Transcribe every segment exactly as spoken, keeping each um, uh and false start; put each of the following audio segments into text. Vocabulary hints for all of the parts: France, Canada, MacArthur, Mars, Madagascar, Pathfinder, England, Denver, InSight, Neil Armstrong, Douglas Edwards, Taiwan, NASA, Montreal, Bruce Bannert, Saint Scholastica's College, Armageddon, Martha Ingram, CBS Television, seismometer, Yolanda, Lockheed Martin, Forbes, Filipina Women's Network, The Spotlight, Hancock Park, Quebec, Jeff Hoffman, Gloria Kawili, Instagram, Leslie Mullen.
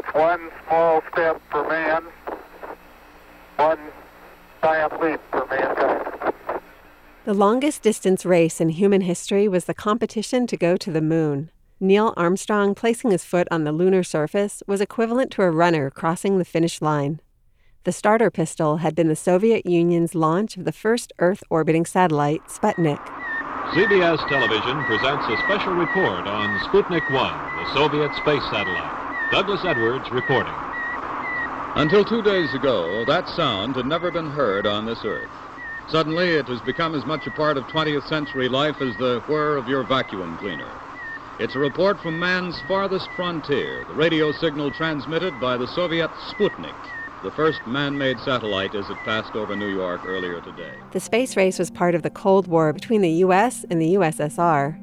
That's one small step for man, one giant leap for mankind. The longest distance race in human history was the competition to go to the moon. Neil Armstrong placing his foot on the lunar surface was equivalent to a runner crossing the finish line. The starter pistol had been the Soviet Union's launch of the first Earth-orbiting satellite, Sputnik. C B S Television presents a special report on Sputnik one, the Soviet space satellite. Douglas Edwards reporting. Until two days ago, that sound had never been heard on this Earth. Suddenly, it has become as much a part of twentieth century life as the whir of your vacuum cleaner. It's a report from man's farthest frontier, the radio signal transmitted by the Soviet Sputnik, the first man-made satellite as it passed over New York earlier today. The space race was part of the Cold War between the U S and the U S S R.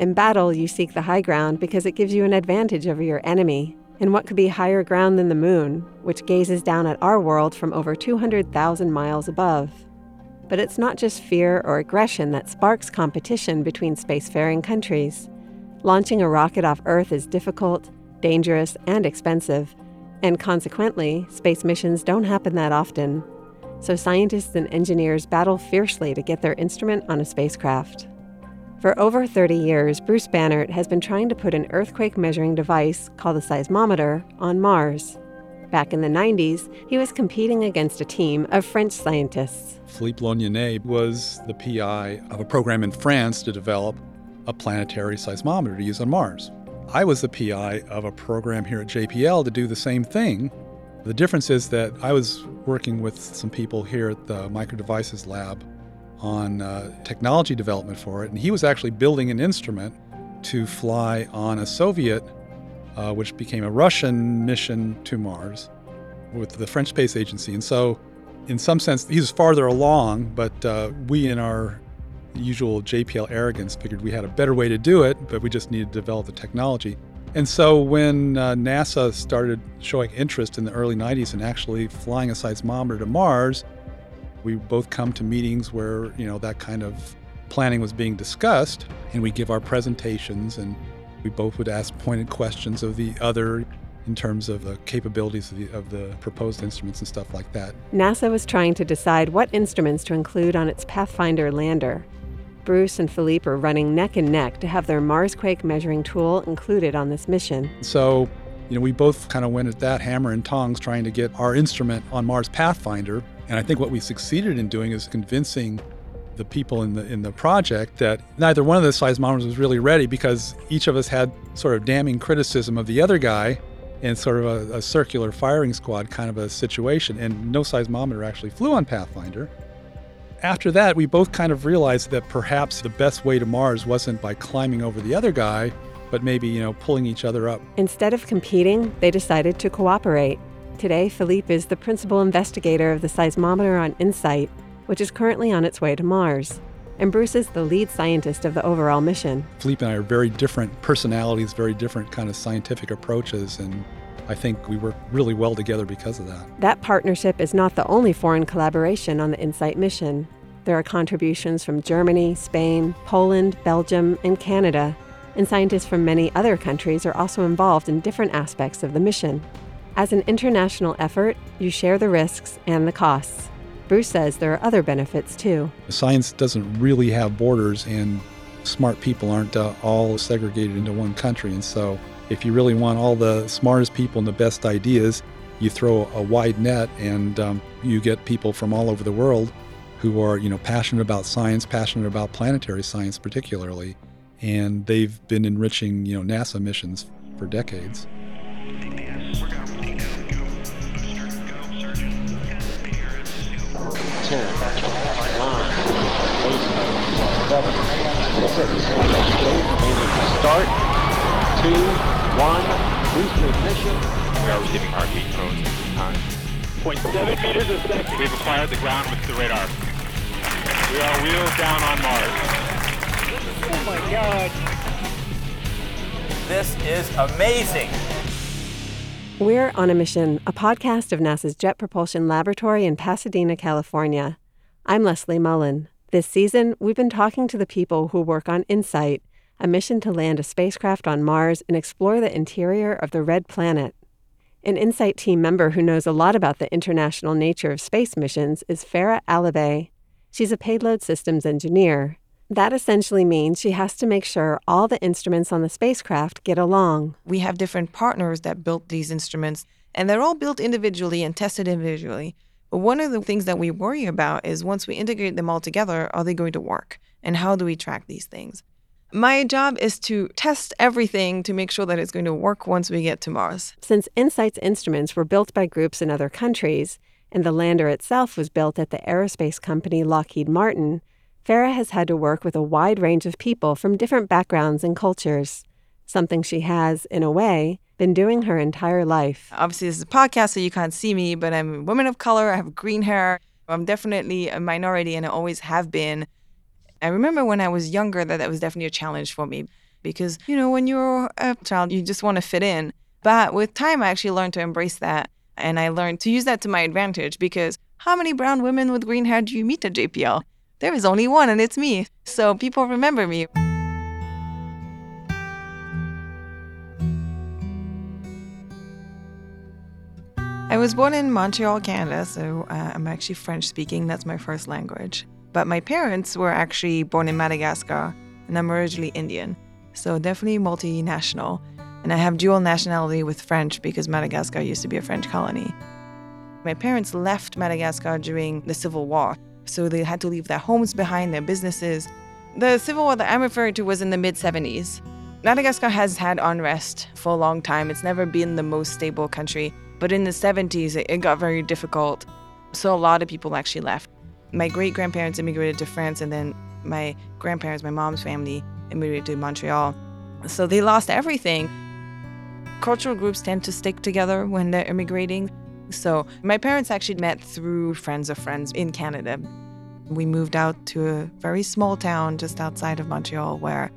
In battle, you seek the high ground because it gives you an advantage over your enemy, in what could be higher ground than the moon, which gazes down at our world from over two hundred thousand miles above. But it's not just fear or aggression that sparks competition between spacefaring countries. Launching a rocket off Earth is difficult, dangerous, and expensive. And consequently, space missions don't happen that often. So scientists and engineers battle fiercely to get their instrument on a spacecraft. For over thirty years, Bruce Bannert has been trying to put an earthquake-measuring device, called a seismometer, on Mars. Back in the nineties, he was competing against a team of French scientists. Philippe Lognanet was the P I of a program in France to develop a planetary seismometer to use on Mars. I was the P I of a program here at J P L to do the same thing. The difference is that I was working with some people here at the Microdevices Lab on uh, technology development for it, and he was actually building an instrument to fly on a Soviet, uh, which became a Russian mission to Mars with the French Space Agency. And so, in some sense, he was farther along, but uh, we in our usual J P L arrogance figured we had a better way to do it, but we just needed to develop the technology. And so when uh, NASA started showing interest in the early nineties in actually flying a seismometer to Mars, we both come to meetings where, you know, that kind of planning was being discussed, and we give our presentations, and we both would ask pointed questions of the other in terms of the capabilities of the, of the proposed instruments and stuff like that. NASA was trying to decide what instruments to include on its Pathfinder lander. Bruce and Philippe are running neck and neck to have their Marsquake measuring tool included on this mission. So, you know, we both kind of went at that hammer and tongs trying to get our instrument on Mars Pathfinder. And I think what we succeeded in doing is convincing the people in the in the project that neither one of the seismometers was really ready, because each of us had sort of damning criticism of the other guy and sort of a, a circular firing squad kind of a situation. And no seismometer actually flew on Pathfinder. After that, we both kind of realized that perhaps the best way to Mars wasn't by climbing over the other guy, but maybe, you know, pulling each other up. Instead of competing, they decided to cooperate. Today, Philippe is the principal investigator of the seismometer on InSight, which is currently on its way to Mars. And Bruce is the lead scientist of the overall mission. Philippe and I are very different personalities, very different kind of scientific approaches, and I think we work really well together because of that. That partnership is not the only foreign collaboration on the InSight mission. There are contributions from Germany, Spain, Poland, Belgium, and Canada. And scientists from many other countries are also involved in different aspects of the mission. As an international effort, you share the risks and the costs. Bruce says there are other benefits too. Science doesn't really have borders, and smart people aren't uh, all segregated into one country, and so if you really want all the smartest people and the best ideas, you throw a wide net, and um, you get people from all over the world who are, you know, passionate about science, passionate about planetary science particularly, and they've been enriching, you know, NASA missions for decades. Start. Two, one, boost to ignition. We are receiving heartbeat drones at this time. zero point seven meters a second. We've acquired the ground with the radar. We are wheels down on Mars. Oh my God. This is amazing. We're on a Mission, a podcast of NASA's Jet Propulsion Laboratory in Pasadena, California. I'm Leslie Mullen. This season, we've been talking to the people who work on InSight, a mission to land a spacecraft on Mars and explore the interior of the Red Planet. An InSight team member who knows a lot about the international nature of space missions is Farah Alibay. She's a payload systems engineer. That essentially means she has to make sure all the instruments on the spacecraft get along. We have different partners that built these instruments, and they're all built individually and tested individually. But one of the things that we worry about is once we integrate them all together, are they going to work? And how do we track these things? My job is to test everything to make sure that it's going to work once we get to Mars. Since InSight's instruments were built by groups in other countries, and the lander itself was built at the aerospace company Lockheed Martin, Farah has had to work with a wide range of people from different backgrounds and cultures, something she has, in a way, been doing her entire life. Obviously, this is a podcast, so you can't see me, but I'm a woman of color, I have green hair. I'm definitely a minority, and I always have been. I remember when I was younger that that was definitely a challenge for me because, you know, when you're a child, you just want to fit in. But with time, I actually learned to embrace that, and I learned to use that to my advantage because how many brown women with green hair do you meet at J P L? There is only one, and it's me. So people remember me. I was born in Montreal, Canada, so uh, I'm actually French-speaking. That's my first language. But my parents were actually born in Madagascar, and I'm originally Indian, so definitely multinational. And I have dual nationality with French because Madagascar used to be a French colony. My parents left Madagascar during the Civil War, so they had to leave their homes behind, their businesses. The Civil War that I'm referring to was in the mid-seventies. Madagascar has had unrest for a long time. It's never been the most stable country. But in the seventies, it got very difficult, so a lot of people actually left. My great-grandparents immigrated to France, and then my grandparents, my mom's family, immigrated to Montreal. So they lost everything. Cultural groups tend to stick together when they're immigrating. So my parents actually met through friends of friends in Canada. We moved out to a very small town just outside of Montreal where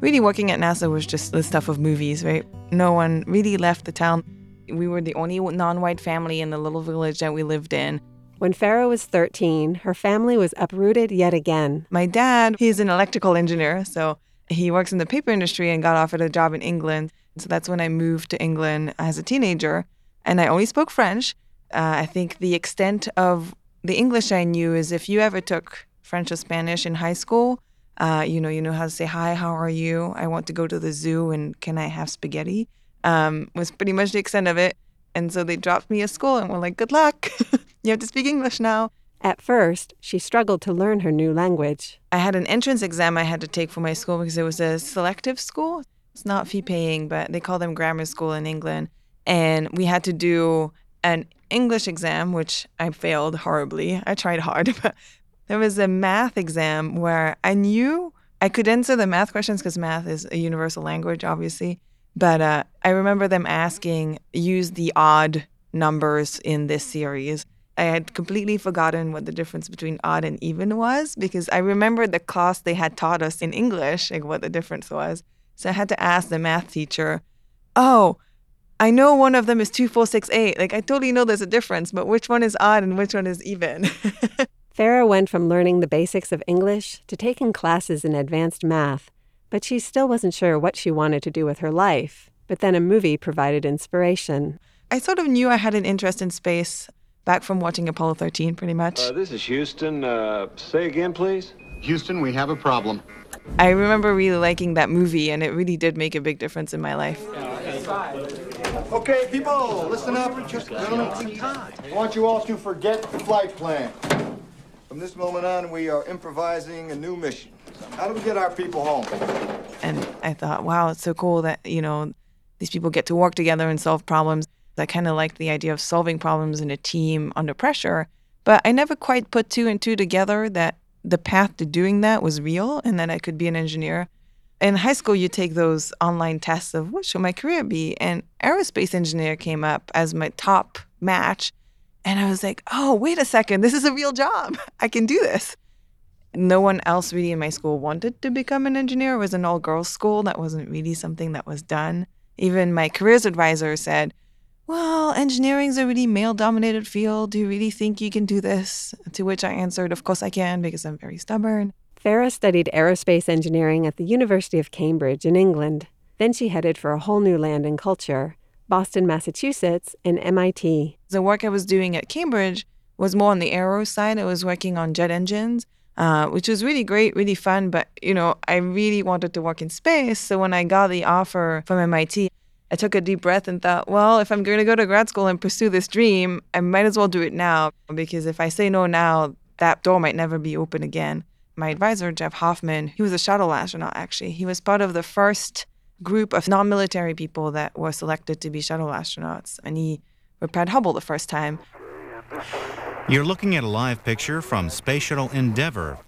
really working at NASA was just the stuff of movies, right? No one really left the town. We were the only non-white family in the little village that we lived in. When Farah was thirteen, her family was uprooted yet again. My dad, he's an electrical engineer, so he works in the paper industry and got offered a job in England. So that's when I moved to England as a teenager. And I only spoke French. Uh, I think the extent of the English I knew is if you ever took French or Spanish in high school, uh, you know, you know how to say, hi, how are you? I want to go to the zoo and can I have spaghetti? Um, was pretty much the extent of it. And so they dropped me at school and were like, good luck. You have to speak English now. At first, she struggled to learn her new language. I had an entrance exam I had to take for my school because it was a selective school. It's not fee-paying, but they call them grammar school in England. And we had to do an English exam, which I failed horribly. I tried hard, but there was a math exam where I knew I could answer the math questions because math is a universal language, obviously. But uh, I remember them asking, use the odd numbers in this series. I had completely forgotten what the difference between odd and even was because I remembered the class they had taught us in English, like what the difference was. So I had to ask the math teacher, oh, I know one of them is two, four, six, eight. Like I totally know there's a difference, but which one is odd and which one is even? Farah went from learning the basics of English to taking classes in advanced math, but she still wasn't sure what she wanted to do with her life. But then a movie provided inspiration. I sort of knew I had an interest in space back from watching Apollo thirteen, pretty much. Uh, this is Houston. Uh, say again, please. Houston, we have a problem. I remember really liking that movie, and it really did make a big difference in my life. Okay, people, listen up. Just a little time. I want you all to forget the flight plan. From this moment on, we are improvising a new mission. How do we get our people home? And I thought, wow, it's so cool that, you know, these people get to work together and solve problems. I kind of liked the idea of solving problems in a team under pressure, but I never quite put two and two together that the path to doing that was real and that I could be an engineer. In high school, you take those online tests of what should my career be? And aerospace engineer came up as my top match. And I was like, oh, wait a second, this is a real job. I can do this. No one else really in my school wanted to become an engineer. It was an all-girls school. That wasn't really something that was done. Even my careers advisor said, well, engineering's a really male-dominated field. Do you really think you can do this? To which I answered, of course I can, because I'm very stubborn. Farah studied aerospace engineering at the University of Cambridge in England. Then she headed for a whole new land and culture, Boston, Massachusetts, and M I T. The work I was doing at Cambridge was more on the aero side. I was working on jet engines, uh, which was really great, really fun. But, you know, I really wanted to work in space. So when I got the offer from M I T, I took a deep breath and thought, well, if I'm going to go to grad school and pursue this dream, I might as well do it now. Because if I say no now, that door might never be open again. My advisor, Jeff Hoffman, he was a shuttle astronaut, actually. He was part of the first group of non-military people that were selected to be shuttle astronauts. And he repaired Hubble the first time. You're looking at a live picture from Space Shuttle Endeavour.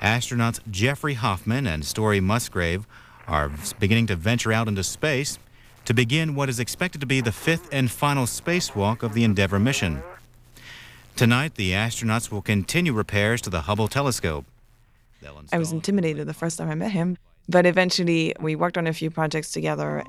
Astronauts Jeffrey Hoffman and Story Musgrave are beginning to venture out into space to begin what is expected to be the fifth and final spacewalk of the Endeavour mission. Tonight, the astronauts will continue repairs to the Hubble telescope. I was intimidated the first time I met him, but eventually we worked on a few projects together.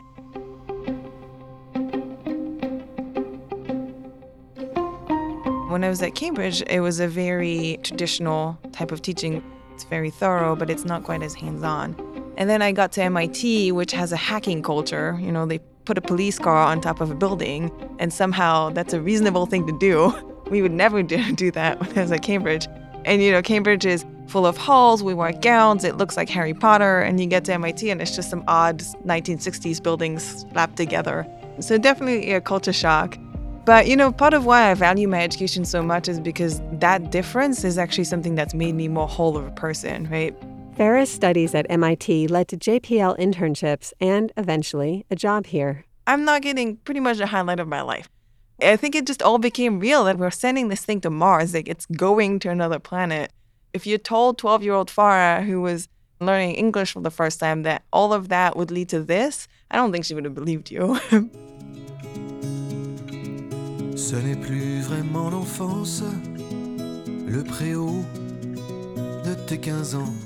When I was at Cambridge, it was a very traditional type of teaching. It's very thorough, but it's not quite as hands-on. And then I got to M I T, which has a hacking culture. You know, they put a police car on top of a building, and somehow that's a reasonable thing to do. We would never do that when I was at Cambridge. And, you know, Cambridge is full of halls, we wear gowns, it looks like Harry Potter, and you get to M I T and it's just some odd nineteen sixties buildings slapped together. So definitely a culture shock. But, you know, part of why I value my education so much is because that difference is actually something that's made me more whole of a person, right? Farah's studies at M I T led to J P L internships and, eventually, a job here. I'm not getting pretty much the highlight of my life. I think it just all became real that we're sending this thing to Mars, like it's going to another planet. If you told twelve-year-old Farah, who was learning English for the first time, that all of that would lead to this, I don't think she would have believed you. Ce n'est plus vraiment l'enfance, le préau de tes quinze ans.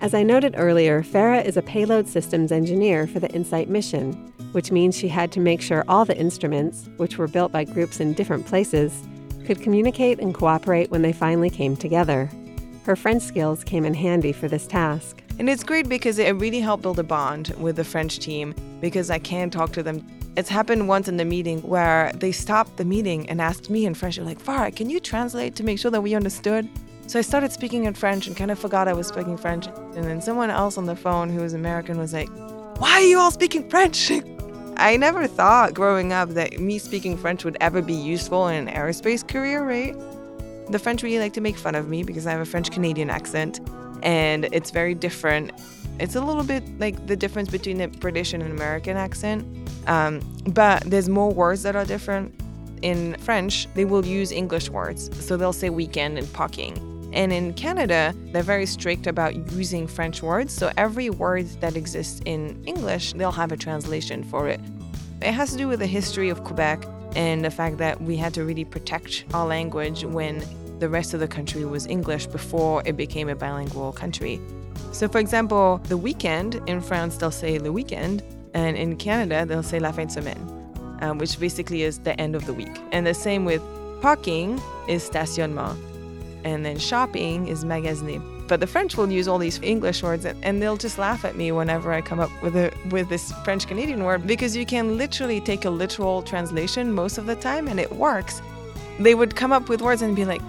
As I noted earlier, Farah is a payload systems engineer for the InSight mission, which means she had to make sure all the instruments, which were built by groups in different places, could communicate and cooperate when they finally came together. Her French skills came in handy for this task. And it's great because it really helped build a bond with the French team because I can talk to them. It's happened once in the meeting where they stopped the meeting and asked me in French, like, Farah, can you translate to make sure that we understood? So I started speaking in French and kind of forgot I was speaking French. And then someone else on the phone who was American was like, why are you all speaking French? I never thought growing up that me speaking French would ever be useful in an aerospace career, right? The French really like to make fun of me because I have a French-Canadian accent, and it's very different. It's a little bit like the difference between a British and an American accent, um, but there's more words that are different. In French, they will use English words, so they'll say weekend and parking. And in Canada, they're very strict about using French words, so every word that exists in English, they'll have a translation for it. It has to do with the history of Quebec and the fact that we had to really protect our language when the rest of the country was English before it became a bilingual country. So for example, the weekend, in France they'll say le weekend, and in Canada they'll say la fin de semaine, um, which basically is the end of the week. And the same with parking is stationnement. And then shopping is magasiner. But the French will use all these English words, and they'll just laugh at me whenever I come up with a, with this French-Canadian word, because you can literally take a literal translation most of the time, and it works. They would come up with words and be like,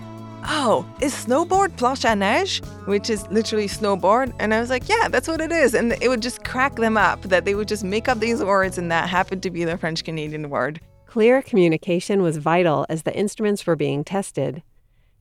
oh, is snowboard planche à neige? Which is literally snowboard. And I was like, yeah, that's what it is. And it would just crack them up, that they would just make up these words, and that happened to be the French-Canadian word. Clear communication was vital as the instruments were being tested.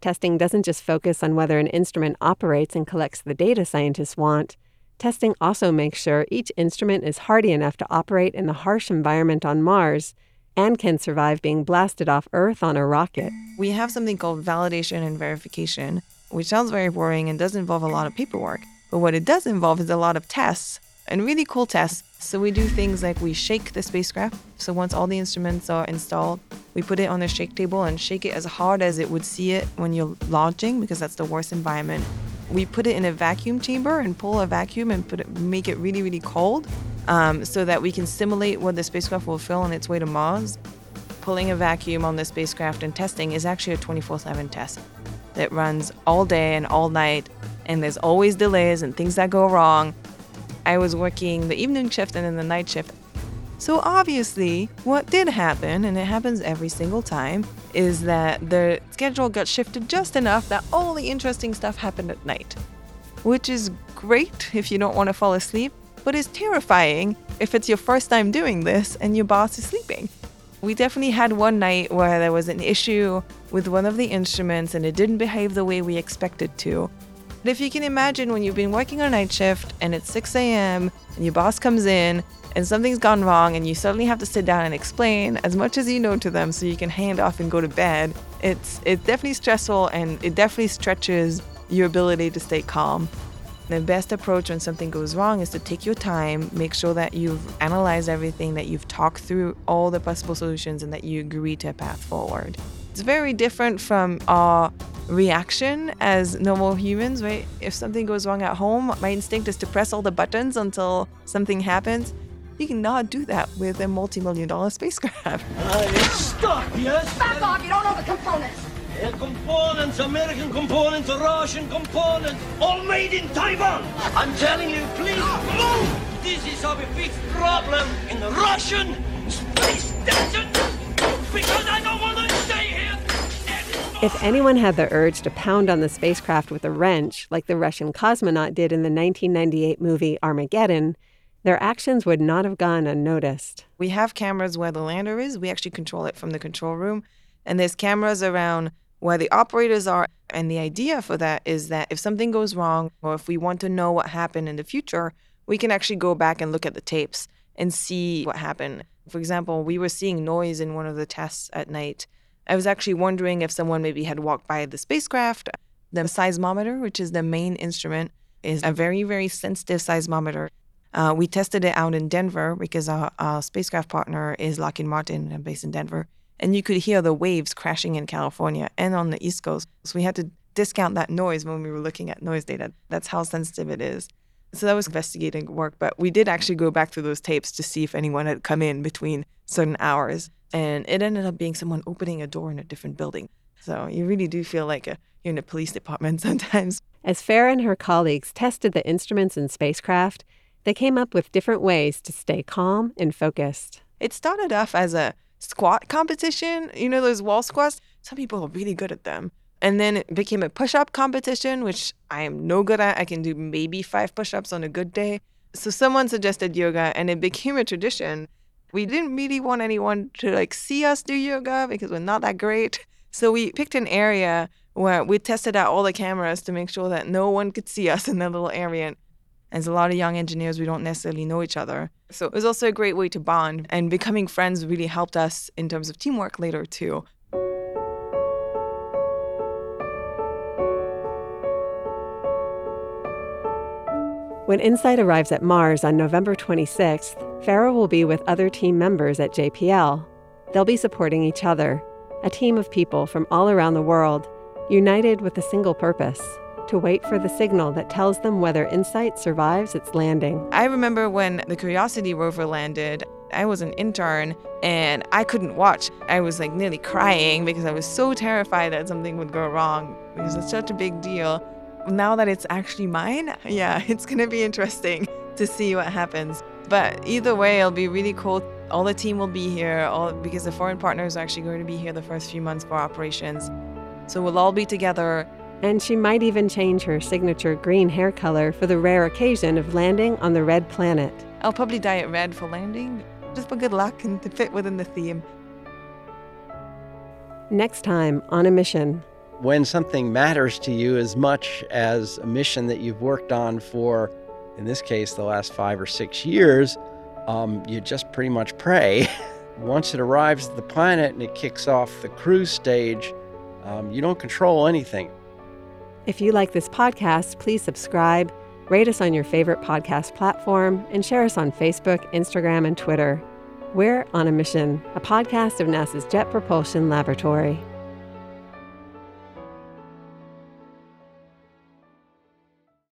Testing doesn't just focus on whether an instrument operates and collects the data scientists want. Testing also makes sure each instrument is hardy enough to operate in the harsh environment on Mars and can survive being blasted off Earth on a rocket. We have something called validation and verification, which sounds very boring and does involve a lot of paperwork. But what it does involve is a lot of tests, and really cool tests. So we do things like we shake the spacecraft. So once all the instruments are installed, we put it on the shake table and shake it as hard as it would see it when you're launching, because that's the worst environment. We put it in a vacuum chamber and pull a vacuum and put it, make it really, really cold um, so that we can simulate what the spacecraft will feel on its way to Mars. Pulling a vacuum on the spacecraft and testing is actually a twenty-four seven test that runs all day and all night, and there's always delays and things that go wrong. I was working the evening shift and then the night shift. So obviously, what did happen, and it happens every single time, is that the schedule got shifted just enough that all the interesting stuff happened at night. Which is great if you don't want to fall asleep, but is terrifying if it's your first time doing this and your boss is sleeping. We definitely had one night where there was an issue with one of the instruments and it didn't behave the way we expected to. But if you can imagine when you've been working a night shift and it's six a.m. and your boss comes in, and something's gone wrong and you suddenly have to sit down and explain as much as you know to them so you can hand off and go to bed, it's, it's definitely stressful and it definitely stretches your ability to stay calm. The best approach when something goes wrong is to take your time, make sure that you've analyzed everything, that you've talked through all the possible solutions and that you agree to a path forward. It's very different from our reaction as normal humans, right? If something goes wrong at home, my instinct is to press all the buttons until something happens. You cannot do that with a multi-million dollar spacecraft. Uh, it's stuck, yes? Back off, you don't know the components! Yeah, components, American components, Russian components, all made in Taiwan! I'm telling you, please move! This is our big problem in the Russian space desert! Because I don't want to stay here anymore. If anyone had the urge to pound on the spacecraft with a wrench, like the Russian cosmonaut did in the nineteen ninety-eight movie Armageddon, their actions would not have gone unnoticed. We have cameras where the lander is. We actually control it from the control room. And there's cameras around where the operators are. And the idea for that is that if something goes wrong or if we want to know what happened in the future, we can actually go back and look at the tapes and see what happened. For example, we were seeing noise in one of the tests at night. I was actually wondering if someone maybe had walked by the spacecraft. The seismometer, which is the main instrument, is a very, very sensitive seismometer. Uh, we tested it out in Denver because our, our spacecraft partner is Lockheed Martin, based in Denver. And you could hear the waves crashing in California and on the East Coast. So we had to discount that noise when we were looking at noise data. That's how sensitive it is. So that was investigating work. But we did actually go back through those tapes to see if anyone had come in between certain hours. And it ended up being someone opening a door in a different building. So you really do feel like a, you're in a police department sometimes. As Farah and her colleagues tested the instruments and spacecraft, they came up with different ways to stay calm and focused. It started off as a squat competition, you know, those wall squats. Some people are really good at them. And then it became a push-up competition, which I am no good at. I can do maybe five push-ups on a good day. So someone suggested yoga, and it became a tradition. We didn't really want anyone to, like, see us do yoga because we're not that great. So we picked an area where we tested out all the cameras to make sure that no one could see us in that little area. As a lot of young engineers, we don't necessarily know each other. So it was also a great way to bond, and becoming friends really helped us in terms of teamwork later too. When InSight arrives at Mars on November twenty-sixth, Farah will be with other team members at J P L. They'll be supporting each other, a team of people from all around the world, united with a single purpose: to wait for the signal that tells them whether InSight survives its landing. I remember when the Curiosity rover landed, I was an intern and I couldn't watch. I was like nearly crying because I was so terrified that something would go wrong because it's such a big deal. Now that it's actually mine, yeah, it's going to be interesting to see what happens. But either way, it'll be really cool. All the team will be here all, because the foreign partners are actually going to be here the first few months for operations. So we'll all be together. And she might even change her signature green hair color for the rare occasion of landing on the red planet. I'll probably dye it red for landing, just for good luck and to fit within the theme. Next time on A Mission. When something matters to you as much as a mission that you've worked on for, in this case, the last five or six years, um, you just pretty much pray. Once it arrives at the planet and it kicks off the cruise stage, um, you don't control anything. If you like this podcast, please subscribe, rate us on your favorite podcast platform, and share us on Facebook, Instagram, and Twitter. We're On a Mission, a podcast of NASA's Jet Propulsion Laboratory.